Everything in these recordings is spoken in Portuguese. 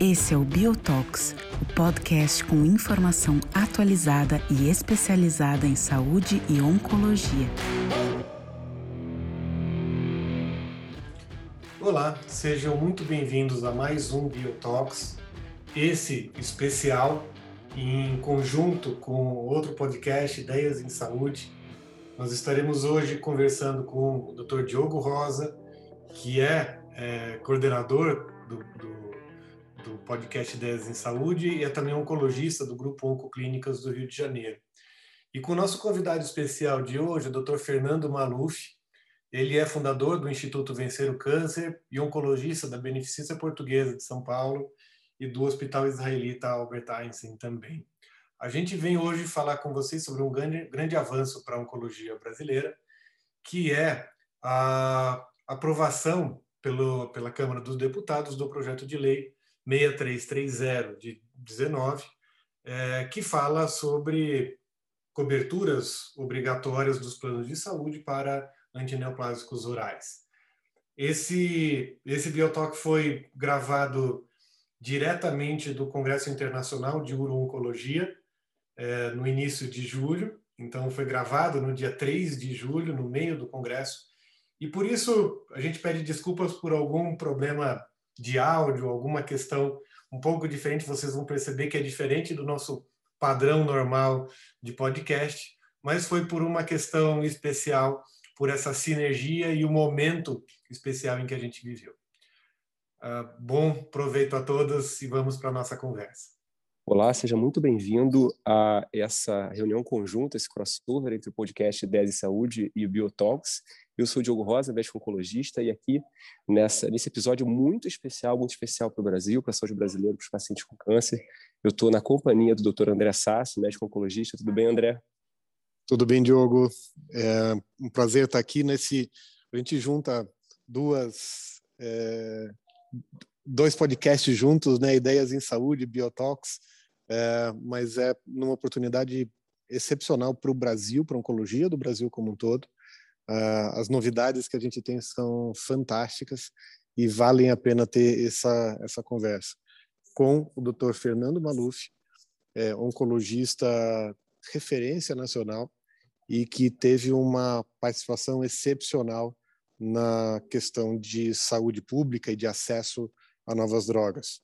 Esse é o BioTalks, o podcast com informação atualizada e especializada em saúde e oncologia. Olá, sejam muito bem-vindos a mais um BioTalks, esse especial em conjunto com outro podcast, Ideias em Saúde. Nós estaremos hoje conversando com o Dr. Diogo Rosa, que é coordenador do podcast Ideias em Saúde e é também oncologista do Grupo Oncoclínicas do Rio de Janeiro. E com o nosso convidado especial de hoje, o Dr. Fernando Maluf. Ele é fundador do Instituto Vencer o Câncer e oncologista da Beneficência Portuguesa de São Paulo e do Hospital Israelita Albert Einstein também. A gente vem hoje falar com vocês sobre um grande avanço para a oncologia brasileira, que é a aprovação pela Câmara dos Deputados do projeto de lei 6330 de 19, que fala sobre coberturas obrigatórias dos planos de saúde para antineoplásicos orais. Esse BioTalk foi gravado diretamente do Congresso Internacional de Urooncologia, no início de julho. Então, foi gravado no dia 3 de julho, no meio do Congresso. E por isso, a gente pede desculpas por algum problema de áudio, alguma questão um pouco diferente. Vocês vão perceber que é diferente do nosso padrão normal de podcast, mas foi por uma questão especial, por essa sinergia e o momento especial em que a gente viveu. Bom proveito a todos e vamos para a nossa conversa. Olá, seja muito bem-vindo a essa reunião conjunta, esse crossover entre o podcast Ideias em Saúde e o BioTalks. Eu sou o Diogo Rosa, médico oncologista, e aqui nesse episódio muito especial para o Brasil, para a saúde brasileira, para os pacientes com câncer, eu estou na companhia do Dr. André Sassi, médico oncologista. Tudo bem, André? Tudo bem, Diogo. É um prazer estar aqui nesse... A gente junta dois podcasts juntos, né? Ideias em Saúde, BioTalks. Mas é numa oportunidade excepcional para o Brasil, para a oncologia do Brasil como um todo. As novidades que a gente tem são fantásticas e valem a pena ter essa conversa com o Dr. Fernando Maluf, oncologista referência nacional e que teve uma participação excepcional na questão de saúde pública e de acesso a novas drogas.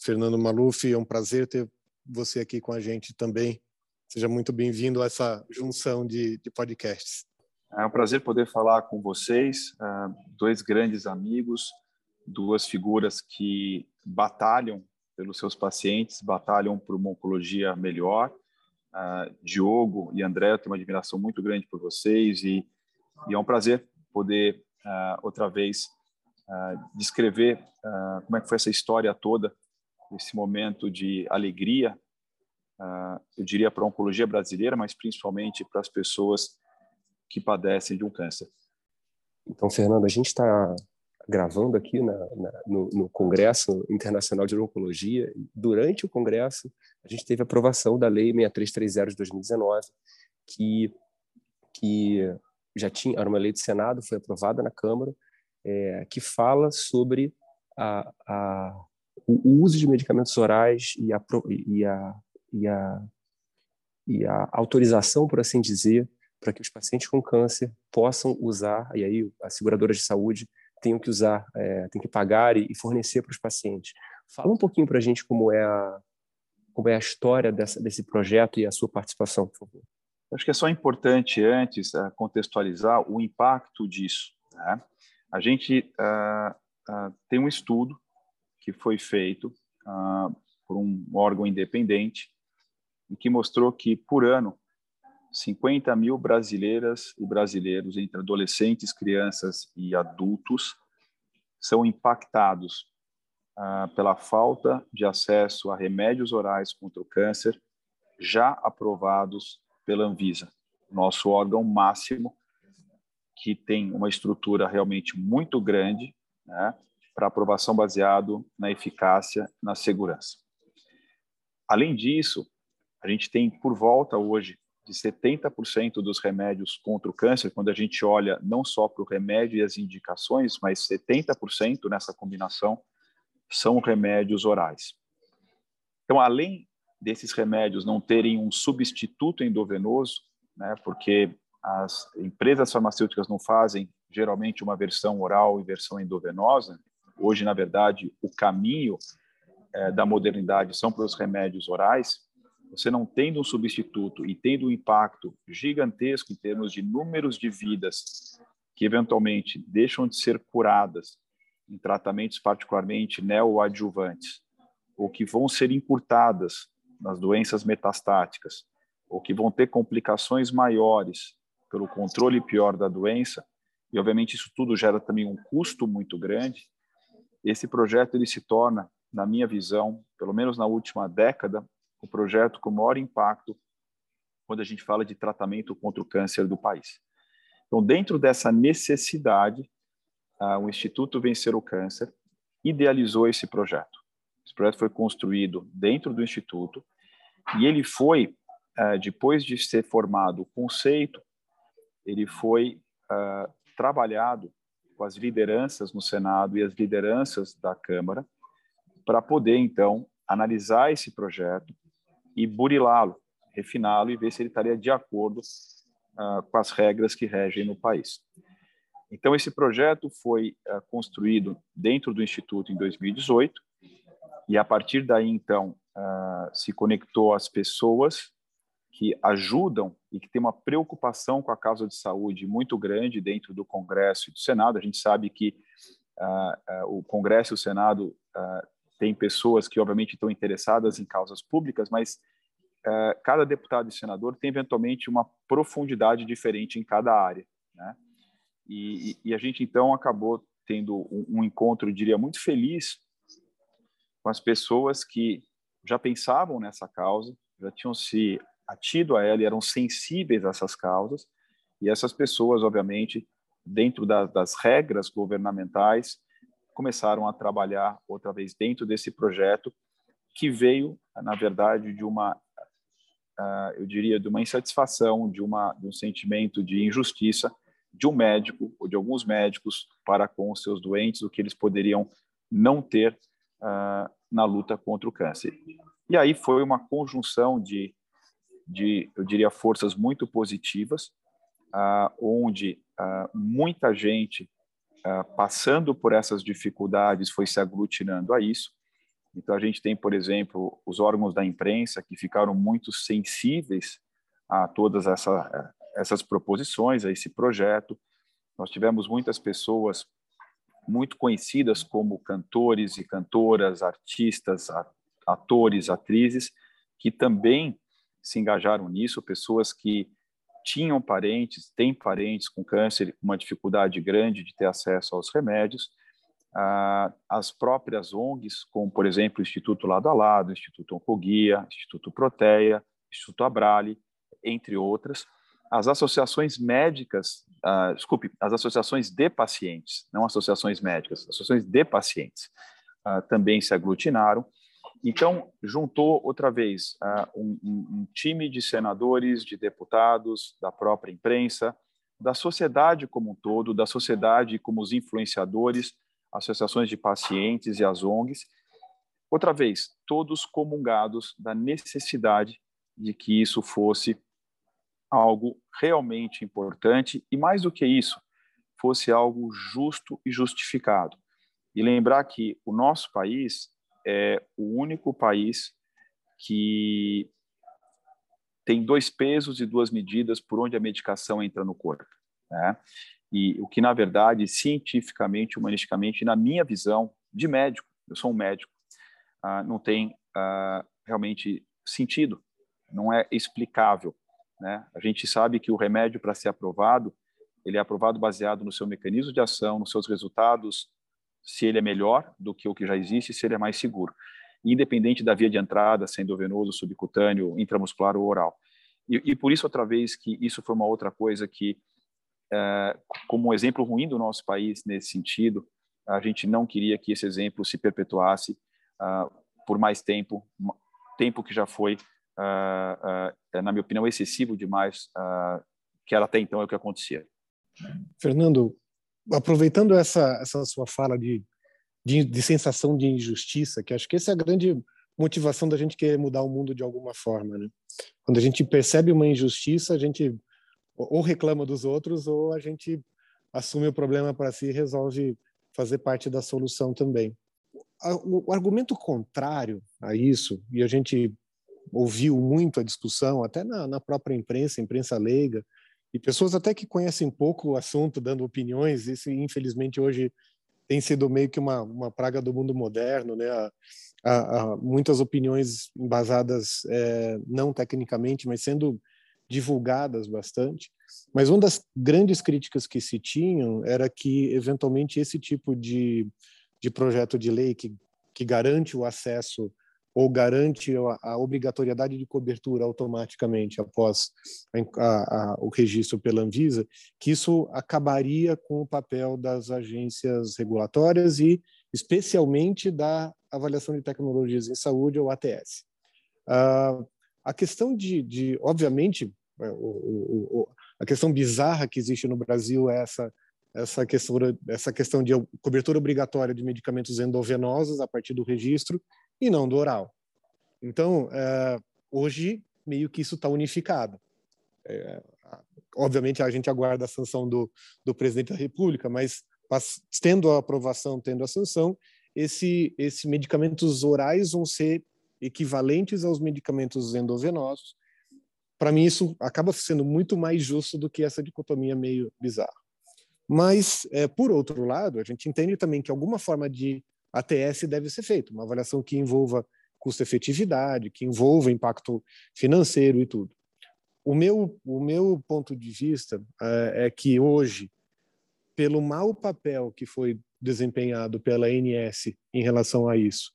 Fernando Maluf, é um prazer ter você aqui com a gente também. Seja muito bem-vindo a essa junção de podcasts. É um prazer poder falar com vocês, dois grandes amigos, duas figuras que batalham pelos seus pacientes, batalham por uma oncologia melhor. Diogo e André, eu tenho uma admiração muito grande por vocês e é um prazer poder outra vez descrever como é que foi essa história toda, esse momento de alegria, eu diria para a oncologia brasileira, mas principalmente para as pessoas que padecem de um câncer. Então, Fernando, a gente está gravando aqui no Congresso Internacional de Urologia. Durante o Congresso, a gente teve a aprovação da Lei 6330 de 2019, que já tinha, era uma lei do Senado, foi aprovada na Câmara, que fala sobre o uso de medicamentos orais e a autorização, por assim dizer, para que os pacientes com câncer possam usar, e aí as seguradoras de saúde tenham que usar, tem que pagar e fornecer para os pacientes. Fala um pouquinho para a gente como é a história desse projeto e a sua participação, por favor. Acho que é só importante, antes, contextualizar o impacto disso, né? A gente tem um estudo que foi feito por um órgão independente e que mostrou que, por ano, 50 mil brasileiras e brasileiros, entre adolescentes, crianças e adultos, são impactados pela falta de acesso a remédios orais contra o câncer já aprovados pela Anvisa, nosso órgão máximo, que tem uma estrutura realmente muito grande, né, para aprovação baseado na eficácia, na segurança. Além disso, a gente tem por volta hoje de 70% dos remédios contra o câncer, quando a gente olha não só para o remédio e as indicações, mas 70% nessa combinação são remédios orais. Então, além desses remédios não terem um substituto endovenoso, né, porque as empresas farmacêuticas não fazem geralmente uma versão oral e versão endovenosa, hoje, na verdade, o caminho da modernidade são para os remédios orais. Você não tendo um substituto e tendo um impacto gigantesco em termos de números de vidas que eventualmente deixam de ser curadas em tratamentos particularmente neoadjuvantes, ou que vão ser encurtadas nas doenças metastáticas, ou que vão ter complicações maiores pelo controle pior da doença, e obviamente isso tudo gera também um custo muito grande. Esse projeto ele se torna, na minha visão, pelo menos na última década, o projeto com maior impacto quando a gente fala de tratamento contra o câncer do país. Então, dentro dessa necessidade, o Instituto Vencer o Câncer idealizou esse projeto. Esse projeto foi construído dentro do Instituto e ele foi, depois de ser formado o conceito, ele foi trabalhado com as lideranças no Senado e as lideranças da Câmara para poder, então, analisar esse projeto e burilá-lo, refiná-lo e ver se ele estaria de acordo com as regras que regem no país. Então, esse projeto foi construído dentro do Instituto em 2018 e, a partir daí, então, se conectou às pessoas que ajudam e que têm uma preocupação com a causa de saúde muito grande dentro do Congresso e do Senado. A gente sabe que o Congresso e o Senado tem pessoas que, obviamente, estão interessadas em causas públicas, mas cada deputado e senador tem, eventualmente, uma profundidade diferente em cada área, né? E a gente, então, acabou tendo um encontro, eu diria, muito feliz com as pessoas que já pensavam nessa causa, já tinham se atido a ela e eram sensíveis a essas causas, e essas pessoas, obviamente, dentro das regras governamentais, começaram a trabalhar outra vez dentro desse projeto que veio, na verdade, de uma, eu diria, de uma insatisfação, de um sentimento de injustiça de um médico ou de alguns médicos para com os seus doentes, o que eles poderiam não ter na luta contra o câncer. E aí foi uma conjunção de eu diria, forças muito positivas, onde muita gente passando por essas dificuldades foi se aglutinando a isso. Então, a gente tem, por exemplo, os órgãos da imprensa que ficaram muito sensíveis a todas essas proposições, a esse projeto. Nós tivemos muitas pessoas muito conhecidas como cantores e cantoras, artistas, atores, atrizes, que também se engajaram nisso, pessoas que tinham parentes, têm parentes com câncer, com uma dificuldade grande de ter acesso aos remédios. As próprias ONGs, como, por exemplo, o Instituto Lado a Lado, o Instituto Oncoguia, o Instituto Proteia, o Instituto Abrali, entre outras. As associações médicas, desculpe, as associações de pacientes, não associações médicas, associações de pacientes também se aglutinaram. Então, juntou outra vez um time de senadores, de deputados, da própria imprensa, da sociedade como um todo, da sociedade como os influenciadores, associações de pacientes e as ONGs. Outra vez, todos comungados da necessidade de que isso fosse algo realmente importante e, mais do que isso, fosse algo justo e justificado. E lembrar que o nosso país é o único país que tem dois pesos e duas medidas por onde a medicação entra no corpo, né? E o que, na verdade, cientificamente, humanisticamente, na minha visão de médico, eu sou um médico, não tem realmente sentido, não é explicável, né? A gente sabe que o remédio, para ser aprovado, ele é aprovado baseado no seu mecanismo de ação, nos seus resultados, se ele é melhor do que o que já existe, se ele é mais seguro, independente da via de entrada, se é endovenoso, subcutâneo, intramuscular ou oral. E por isso, outra vez, que isso foi uma outra coisa que, como um exemplo ruim do nosso país nesse sentido, a gente não queria que esse exemplo se perpetuasse por mais tempo que já foi na minha opinião, excessivo demais, que era até então é o que acontecia. Fernando, aproveitando essa sua fala de sensação de injustiça, que acho que essa é a grande motivação da gente querer mudar o mundo de alguma forma, né? Quando a gente percebe uma injustiça, a gente ou reclama dos outros ou a gente assume o problema para si e resolve fazer parte da solução também. O argumento contrário a isso, e a gente ouviu muito a discussão, até na própria imprensa leiga, e pessoas até que conhecem pouco o assunto, dando opiniões, isso infelizmente hoje tem sido meio que uma praga do mundo moderno, né? Muitas opiniões embasadas, não tecnicamente, mas sendo divulgadas bastante. Mas uma das grandes críticas que se tinham era que, eventualmente, esse tipo de projeto de lei que garante o acesso ou garante a obrigatoriedade de cobertura automaticamente após o registro pela Anvisa, que isso acabaria com o papel das agências regulatórias e, especialmente, da Avaliação de Tecnologias em Saúde, ou ATS. A questão obviamente, a questão bizarra que existe no Brasil é essa questão de cobertura obrigatória de medicamentos endovenosos a partir do registro e não do oral. Então, hoje, meio que isso está unificado. Obviamente, a gente aguarda a sanção do presidente da República, mas tendo a aprovação, tendo a sanção, esses medicamentos orais vão ser equivalentes aos medicamentos endovenosos. Para mim, isso acaba sendo muito mais justo do que essa dicotomia meio bizarra. Mas, por outro lado, a gente entende também que alguma forma de ATS deve ser feita, uma avaliação que envolva custo-efetividade, que envolva impacto financeiro e tudo. O meu ponto de vista é que hoje, pelo mau papel que foi desempenhado pela ANS em relação a isso,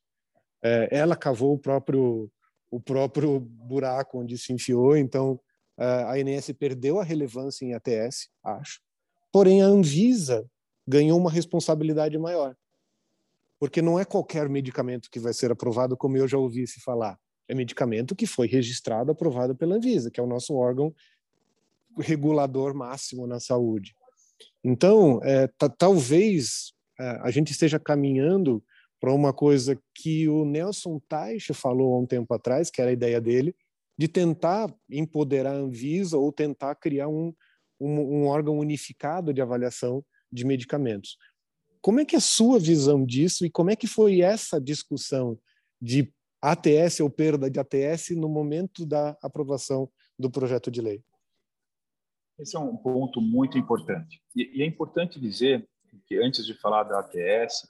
ela cavou o próprio buraco onde se enfiou. Então, a ANS perdeu a relevância em ATS, acho. Porém, a Anvisa ganhou uma responsabilidade maior, porque não é qualquer medicamento que vai ser aprovado, como eu já ouvi se falar. É medicamento que foi registrado, aprovado pela Anvisa, que é o nosso órgão regulador máximo na saúde. Então, talvez a gente esteja caminhando para uma coisa que o Nelson Teich falou há um tempo atrás, que era a ideia dele, de tentar empoderar a Anvisa ou tentar criar um órgão unificado de avaliação de medicamentos. Como é que é a sua visão disso e como é que foi essa discussão de ATS ou perda de ATS no momento da aprovação do projeto de lei? Esse é um ponto muito importante. E é importante dizer, que antes de falar da ATS,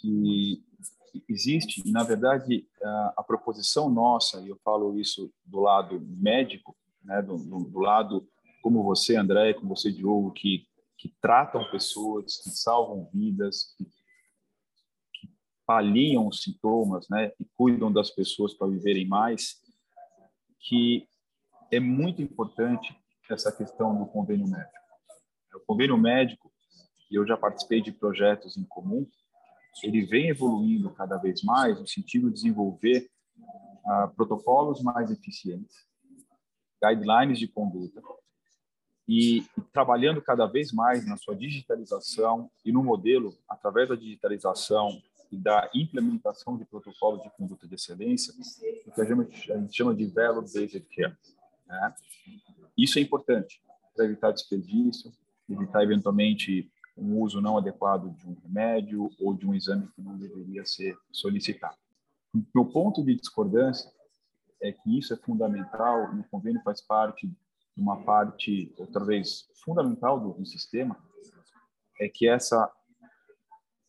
que existe, e na verdade, a proposição nossa, e eu falo isso do lado médico, né, do lado como você, André, como você, Diogo, que tratam pessoas, que salvam vidas, que paliam os sintomas, né, e cuidam das pessoas para viverem mais, que é muito importante essa questão do convênio médico. O convênio médico, e eu já participei de projetos em comum, ele vem evoluindo cada vez mais no sentido de desenvolver protocolos mais eficientes, guidelines de conduta, e trabalhando cada vez mais na sua digitalização e no modelo, através da digitalização e da implementação de protocolos de conduta de excelência, o que a gente chama de Value-Based Care. Né? Isso é importante para evitar desperdício, evitar eventualmente um uso não adequado de um remédio ou de um exame que não deveria ser solicitado. O meu ponto de discordância é que isso é fundamental, o convênio faz parte de uma parte, outra vez, fundamental do sistema, é que essa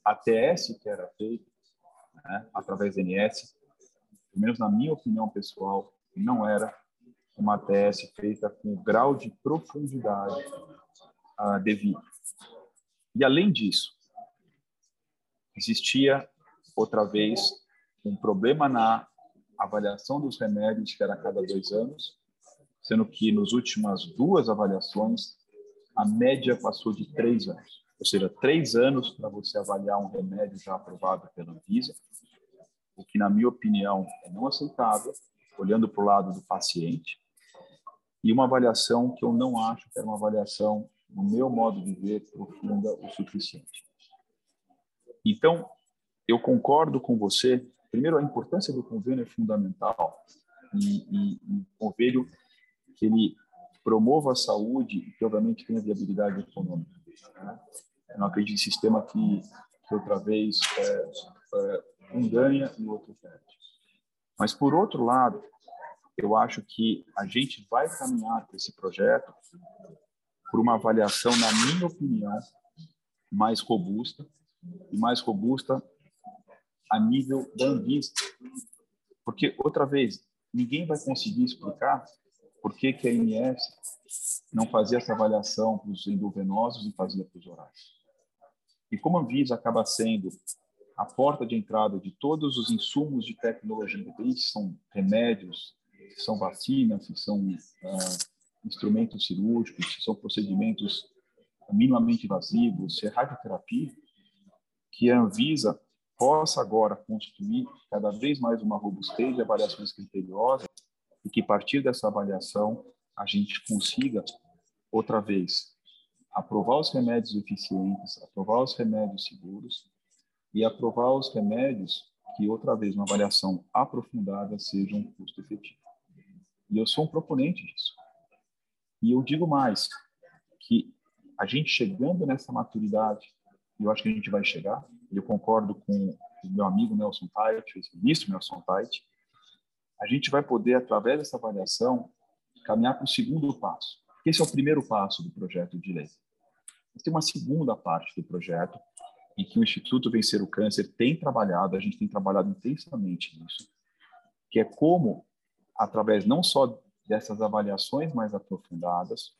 ATS que era feita, né, através da ANS, pelo menos na minha opinião pessoal, não era uma ATS feita com o grau de profundidade devido. E, além disso, existia, outra vez, um problema na avaliação dos remédios, que era a cada 2 anos, sendo que, nas últimas 2 avaliações, a média passou de 3 anos. Ou seja, 3 anos para você avaliar um remédio já aprovado pela Anvisa, o que, na minha opinião, é não aceitável, olhando para o lado do paciente, e uma avaliação que eu não acho que era uma avaliação, no meu modo de ver, profunda o suficiente. Então, eu concordo com você. Primeiro, a importância do convênio é fundamental. E um convênio que ele promova a saúde e que, obviamente, tenha viabilidade econômica. Eu não acredito em sistema que outra vez um ganha e o outro perde. Mas, por outro lado, eu acho que a gente vai caminhar com esse projeto por uma avaliação, na minha opinião, mais robusta, e mais robusta a nível da Anvisa. Porque, outra vez, ninguém vai conseguir explicar por que que a ANS não fazia essa avaliação para os endovenosos e fazia para os orais. E como a Anvisa acaba sendo a porta de entrada de todos os insumos de tecnologia, independente se são remédios, se são vacinas, se são instrumentos cirúrgicos, se são procedimentos minimamente invasivos, se é radioterapia, que a Anvisa possa agora construir cada vez mais uma robustez de avaliações criteriosas e que, a partir dessa avaliação, a gente consiga, outra vez, aprovar os remédios eficientes, aprovar os remédios seguros e aprovar os remédios que, outra vez, uma avaliação aprofundada seja um custo efetivo. E eu sou um proponente disso. E eu digo mais, que a gente chegando nessa maturidade, eu acho que a gente vai chegar. Eu concordo com o meu amigo Nelson Tait, o ex-ministro Nelson Tait. A gente vai poder, através dessa avaliação, caminhar para o segundo passo. Esse é o primeiro passo do projeto de lei. Tem uma segunda parte do projeto em que o Instituto Vencer o Câncer tem trabalhado, a gente tem trabalhado intensamente nisso, que é como, através não só dessas avaliações mais aprofundadas,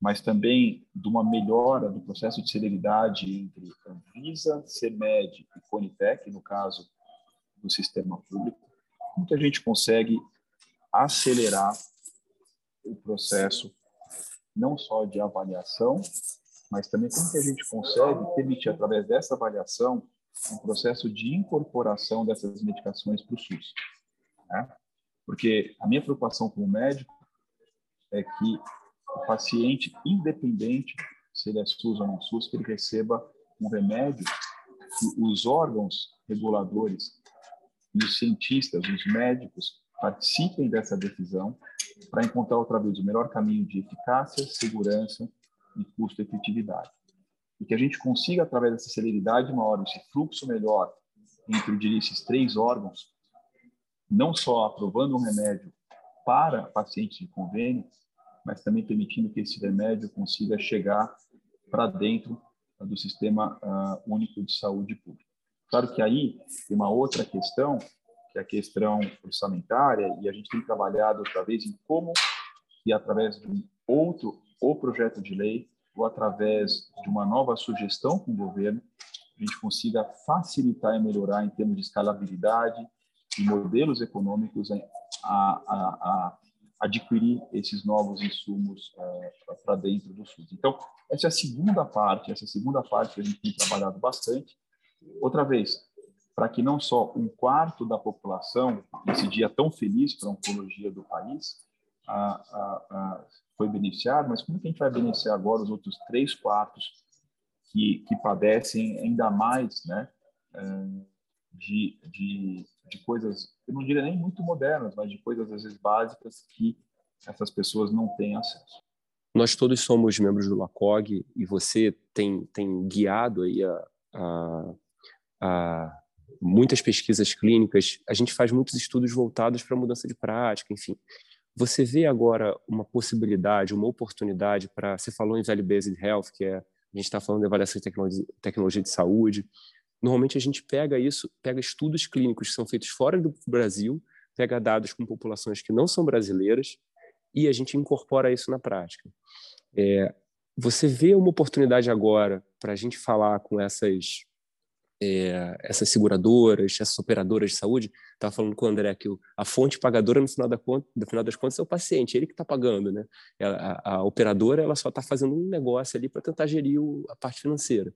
mas também de uma melhora do processo de celeridade entre Anvisa, CEMED e Conitec, no caso do sistema público, como que a gente consegue acelerar o processo não só de avaliação, mas também como que a gente consegue permitir, através dessa avaliação, um processo de incorporação dessas medicações para o SUS. Né? Porque a minha preocupação como médico é que o paciente, independente se ele é SUS ou não SUS, que ele receba um remédio que os órgãos reguladores e os cientistas, os médicos, participem dessa decisão para encontrar, outra vez, o melhor caminho de eficácia, segurança e custo-efetividade. E que a gente consiga, através dessa celeridade maior, esse fluxo melhor entre esses três órgãos, não só aprovando um remédio para pacientes de convênio, mas também permitindo que esse remédio consiga chegar para dentro do Sistema Único de Saúde Pública. Claro que aí tem uma outra questão, que é a questão orçamentária, e a gente tem trabalhado outra vez em como, e através de um outro ou projeto de lei, ou através de uma nova sugestão com o governo, a gente consiga facilitar e melhorar em termos de escalabilidade e modelos econômicos a adquirir esses novos insumos para dentro do SUS. Então, essa é a segunda parte, que a gente tem trabalhado bastante. Outra vez, para que não só um quarto da população, nesse dia tão feliz para a oncologia do país, foi beneficiado, mas como que a gente vai beneficiar agora os outros 3/4 que padecem ainda mais, né, de coisas, eu não diria nem muito modernas, mas de coisas às vezes básicas que essas pessoas não têm acesso. Nós todos somos membros do LACOG e você tem guiado aí a muitas pesquisas clínicas. A gente faz muitos estudos voltados para a mudança de prática, enfim. Você vê agora uma possibilidade, uma oportunidade para... Você falou em Value-Based Health, que é... A gente está falando de avaliação de tecnologia de saúde. Normalmente a gente pega isso, pega estudos clínicos que são feitos fora do Brasil, pega dados com populações que não são brasileiras e a gente incorpora isso na prática. Você vê uma oportunidade agora para a gente falar com essas seguradoras, essas operadoras de saúde? Estava falando com o André que a fonte pagadora, no final das contas, é o paciente, ele que está pagando, né? A operadora, ela só está fazendo um negócio ali para tentar gerir a parte financeira.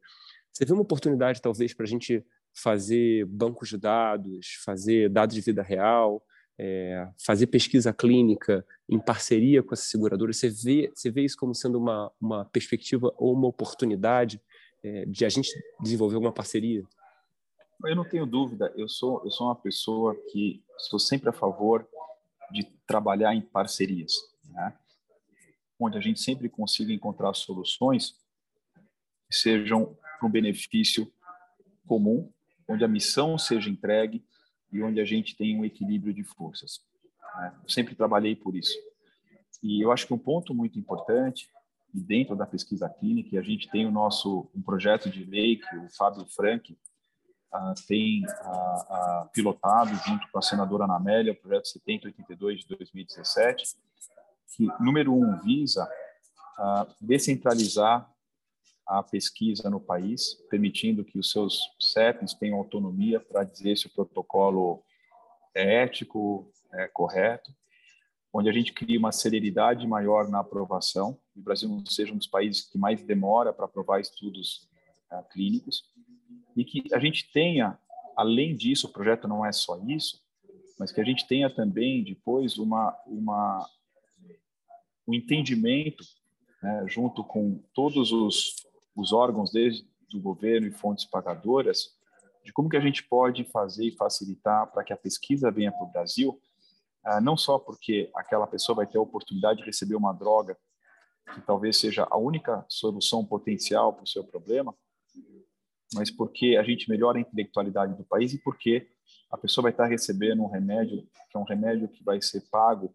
Você vê uma oportunidade, talvez, para a gente fazer bancos de dados, fazer dados de vida real, fazer pesquisa clínica em parceria com essa seguradora, você vê isso como sendo uma perspectiva ou uma oportunidade de a gente desenvolver uma parceria? Eu não tenho dúvida, eu sou uma pessoa que sou sempre a favor de trabalhar em parcerias, né? Onde a gente sempre consiga encontrar soluções que sejam para um benefício comum, onde a missão seja entregue e onde a gente tenha um equilíbrio de forças. Eu sempre trabalhei por isso. E eu acho que um ponto muito importante, e dentro da pesquisa clínica, a gente tem o nosso projeto de lei que o Fábio Franck tem pilotado junto com a senadora Anamélia, o projeto 7082 de 2017, que, número 1, visa descentralizar a pesquisa no país, permitindo que os seus CEPs tenham autonomia para dizer se o protocolo é ético, é correto, onde a gente cria uma celeridade maior na aprovação, e o Brasil não seja um dos países que mais demora para aprovar estudos clínicos, e que a gente tenha, além disso, o projeto não é só isso, mas que a gente tenha também depois um entendimento, né, junto com todos os órgãos desde do governo e fontes pagadoras, de como que a gente pode fazer e facilitar para que a pesquisa venha para o Brasil, não só porque aquela pessoa vai ter a oportunidade de receber uma droga que talvez seja a única solução potencial para o seu problema, mas porque a gente melhora a intelectualidade do país e porque a pessoa vai estar recebendo um remédio, que é um remédio que vai ser pago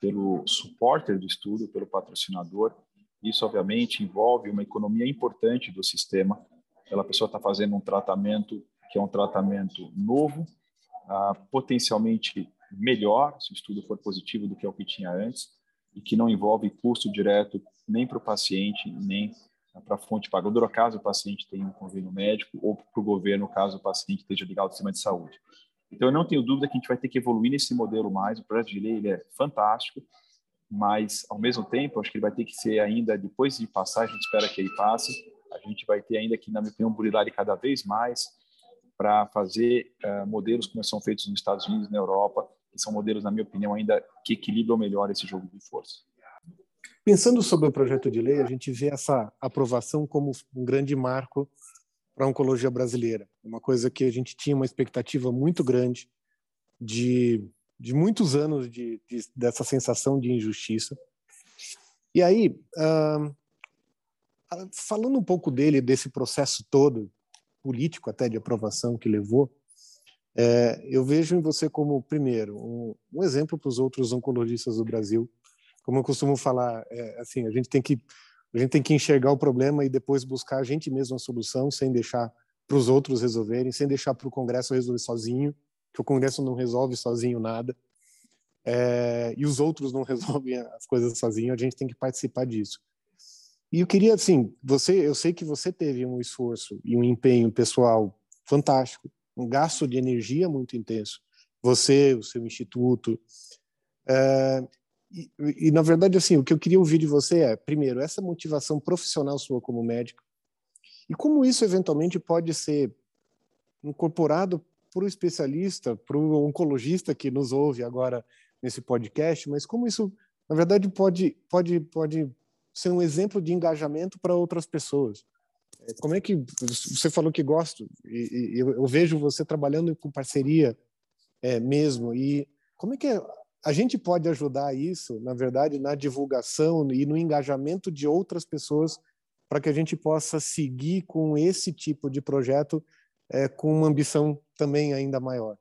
pelo supporter do estudo, pelo patrocinador. Isso, obviamente, envolve uma economia importante do sistema. Aquela pessoa está fazendo um tratamento que é um tratamento novo, potencialmente melhor, se o estudo for positivo, do que é o que tinha antes, e que não envolve custo direto nem para o paciente, nem para a fonte pagadora, caso o paciente tenha um convênio médico, ou para o governo, caso o paciente esteja ligado ao sistema de saúde. Então, eu não tenho dúvida que a gente vai ter que evoluir nesse modelo mais. O projeto de lei ele é fantástico, mas, ao mesmo tempo, acho que ele vai ter que ser ainda, depois de passar, a gente espera que ele passe, a gente vai ter ainda que, na minha opinião, burilar cada vez mais para fazer modelos como são feitos nos Estados Unidos, na Europa, que são modelos, na minha opinião, ainda que equilibram melhor esse jogo de força. Pensando sobre o projeto de lei, a gente vê essa aprovação como um grande marco para a oncologia brasileira. Uma coisa que a gente tinha uma expectativa muito grande de muitos anos dessa sensação de injustiça. E aí, falando um pouco desse processo todo, político até, de aprovação que levou, eu vejo em você como, primeiro, um exemplo para os outros oncologistas do Brasil. Como eu costumo falar, assim, a gente tem que enxergar o problema e depois buscar a gente mesmo a solução, sem deixar para os outros resolverem, sem deixar para o Congresso resolver sozinho, que o Congresso não resolve sozinho nada, e os outros não resolvem as coisas sozinho, a gente tem que participar disso. E eu queria, assim, eu sei que você teve um esforço e um empenho pessoal fantástico, um gasto de energia muito intenso, você, o seu instituto, E, na verdade, assim, o que eu queria ouvir de você é, primeiro, essa motivação profissional sua como médico e como isso, eventualmente, pode ser incorporado para o especialista, para o oncologista que nos ouve agora nesse podcast, mas como isso, na verdade, pode ser um exemplo de engajamento para outras pessoas. Como é que você falou que gosta, e eu vejo você trabalhando com parceria mesmo, e como é que a gente pode ajudar isso, na verdade, na divulgação e no engajamento de outras pessoas para que a gente possa seguir com esse tipo de projeto com uma ambição também ainda maior?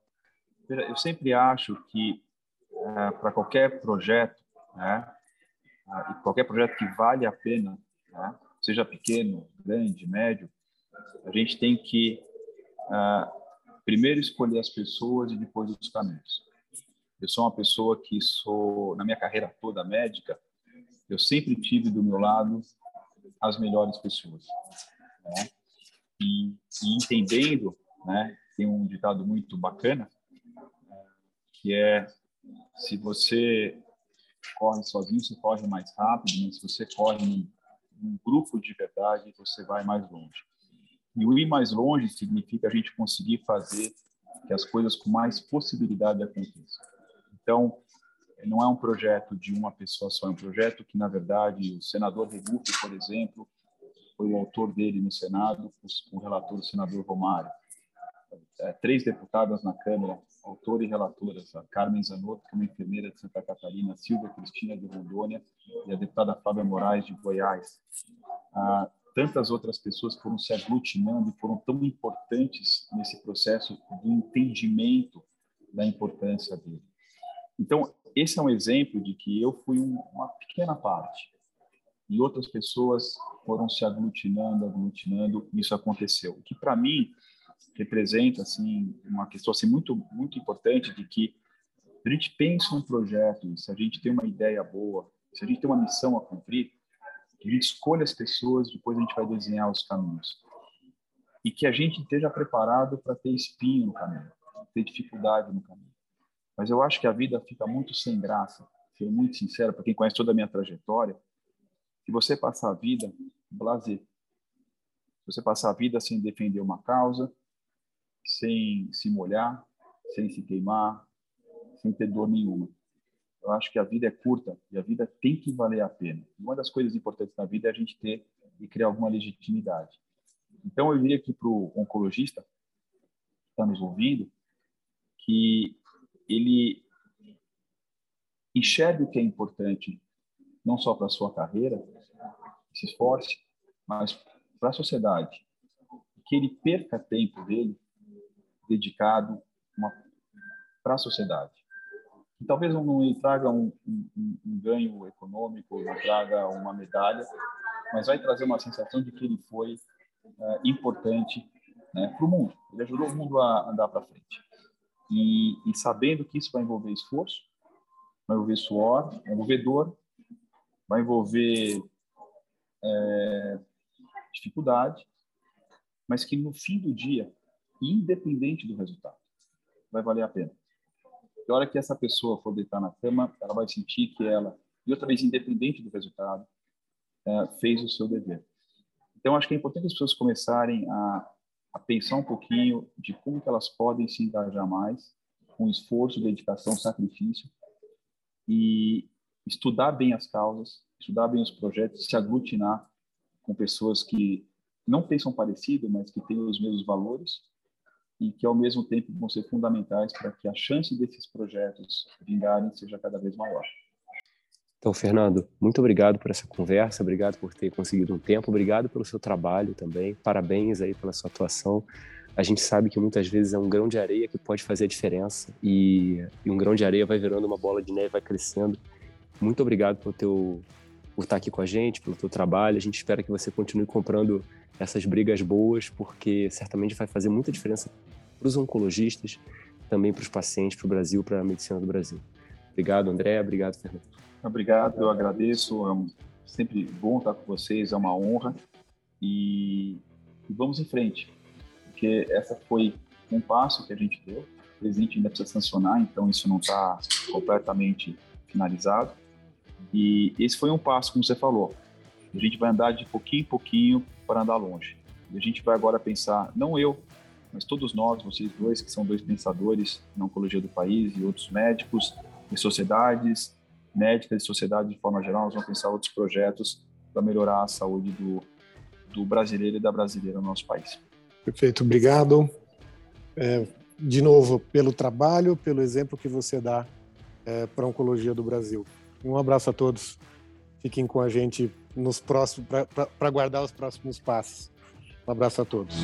Eu sempre acho que para qualquer projeto, né, qualquer projeto que vale a pena, né, seja pequeno, grande, médio, a gente tem que primeiro escolher as pessoas e depois os caminhos. Eu sou uma pessoa que na minha carreira toda médica, eu sempre tive do meu lado as melhores pessoas. Né? E entendendo, né, tem um ditado muito bacana, que é, se você corre sozinho, você corre mais rápido, mas se você corre num grupo de verdade, você vai mais longe. E o ir mais longe significa a gente conseguir fazer que as coisas com mais possibilidade aconteçam. Então, não é um projeto de uma pessoa só, é um projeto que, na verdade, o senador Rebucci, por exemplo, foi o autor dele no Senado, o relator, o senador Romário. 3 deputadas na Câmara, autora e relatoras, a Carmen Zanotto, que é uma enfermeira de Santa Catarina, a Silvia Cristina, de Rondônia, e a deputada Flávia Moraes, de Goiás. Tantas outras pessoas foram se aglutinando e foram tão importantes nesse processo do entendimento da importância dele. Então, esse é um exemplo de que eu fui uma pequena parte e outras pessoas foram se aglutinando, e isso aconteceu. O que, para mim, representa assim uma questão assim muito importante, de que a gente pensa um projeto, se a gente tem uma ideia boa, se a gente tem uma missão a cumprir, a gente escolhe as pessoas, depois a gente vai desenhar os caminhos, e que a gente esteja preparado para ter espinho no caminho, ter dificuldade no caminho. Mas eu acho que a vida fica muito sem graça, sendo muito sincero, para quem conhece toda a minha trajetória, se você passar a vida blazer, se você passar a vida sem defender uma causa, sem se molhar, sem se queimar, sem ter dor nenhuma. Eu acho que a vida é curta e a vida tem que valer a pena. E uma das coisas importantes na vida é a gente ter e criar alguma legitimidade. Então, eu diria que para o oncologista que está nos ouvindo, que ele enxergue o que é importante, não só para a sua carreira, se esforce, mas para a sociedade. Que ele perca tempo dele dedicado para a sociedade. E talvez não lhe traga um ganho econômico, não traga uma medalha, mas vai trazer uma sensação de que ele foi importante, né, para o mundo. Ele ajudou o mundo a andar para frente. E sabendo que isso vai envolver esforço, vai envolver suor, vai envolver dor, vai envolver dificuldade, mas que no fim do dia, independente do resultado, vai valer a pena. E a hora que essa pessoa for deitar na cama, ela vai sentir que ela, e outra vez independente do resultado, fez o seu dever. Então, acho que é importante as pessoas começarem a pensar um pouquinho de como que elas podem se engajar mais, com esforço, dedicação, sacrifício, e estudar bem as causas, estudar bem os projetos, se aglutinar com pessoas que não pensam parecido, mas que têm os mesmos valores e que, ao mesmo tempo, vão ser fundamentais para que a chance desses projetos vingarem seja cada vez maior. Então, Fernando, muito obrigado por essa conversa, obrigado por ter conseguido um tempo, obrigado pelo seu trabalho também, parabéns aí pela sua atuação. A gente sabe que muitas vezes é um grão de areia que pode fazer a diferença e um grão de areia vai virando uma bola de neve, vai crescendo. Muito obrigado por estar aqui com a gente, pelo teu trabalho. A gente espera que você continue comprando essas brigas boas, porque certamente vai fazer muita diferença para os oncologistas, também para os pacientes, para o Brasil, para a medicina do Brasil. Obrigado, André. Obrigado, Fernando. Obrigado, eu agradeço. É sempre bom estar com vocês, é uma honra. E vamos em frente, porque essa foi um passo que a gente deu. O presidente ainda precisa sancionar, então isso não está completamente finalizado. E esse foi um passo, como você falou. A gente vai andar de pouquinho em pouquinho para andar longe. E a gente vai agora pensar, não eu, mas todos nós, vocês dois, que são dois pensadores na oncologia do país e outros médicos e sociedades médicas e sociedade de forma geral, nós vamos pensar outros projetos para melhorar a saúde do brasileiro e da brasileira no nosso país. Perfeito, obrigado. De novo, pelo trabalho, pelo exemplo que você dá para a oncologia do Brasil. Um abraço a todos. Fiquem com a gente nos próximos para aguardar os próximos passos. Um abraço a todos.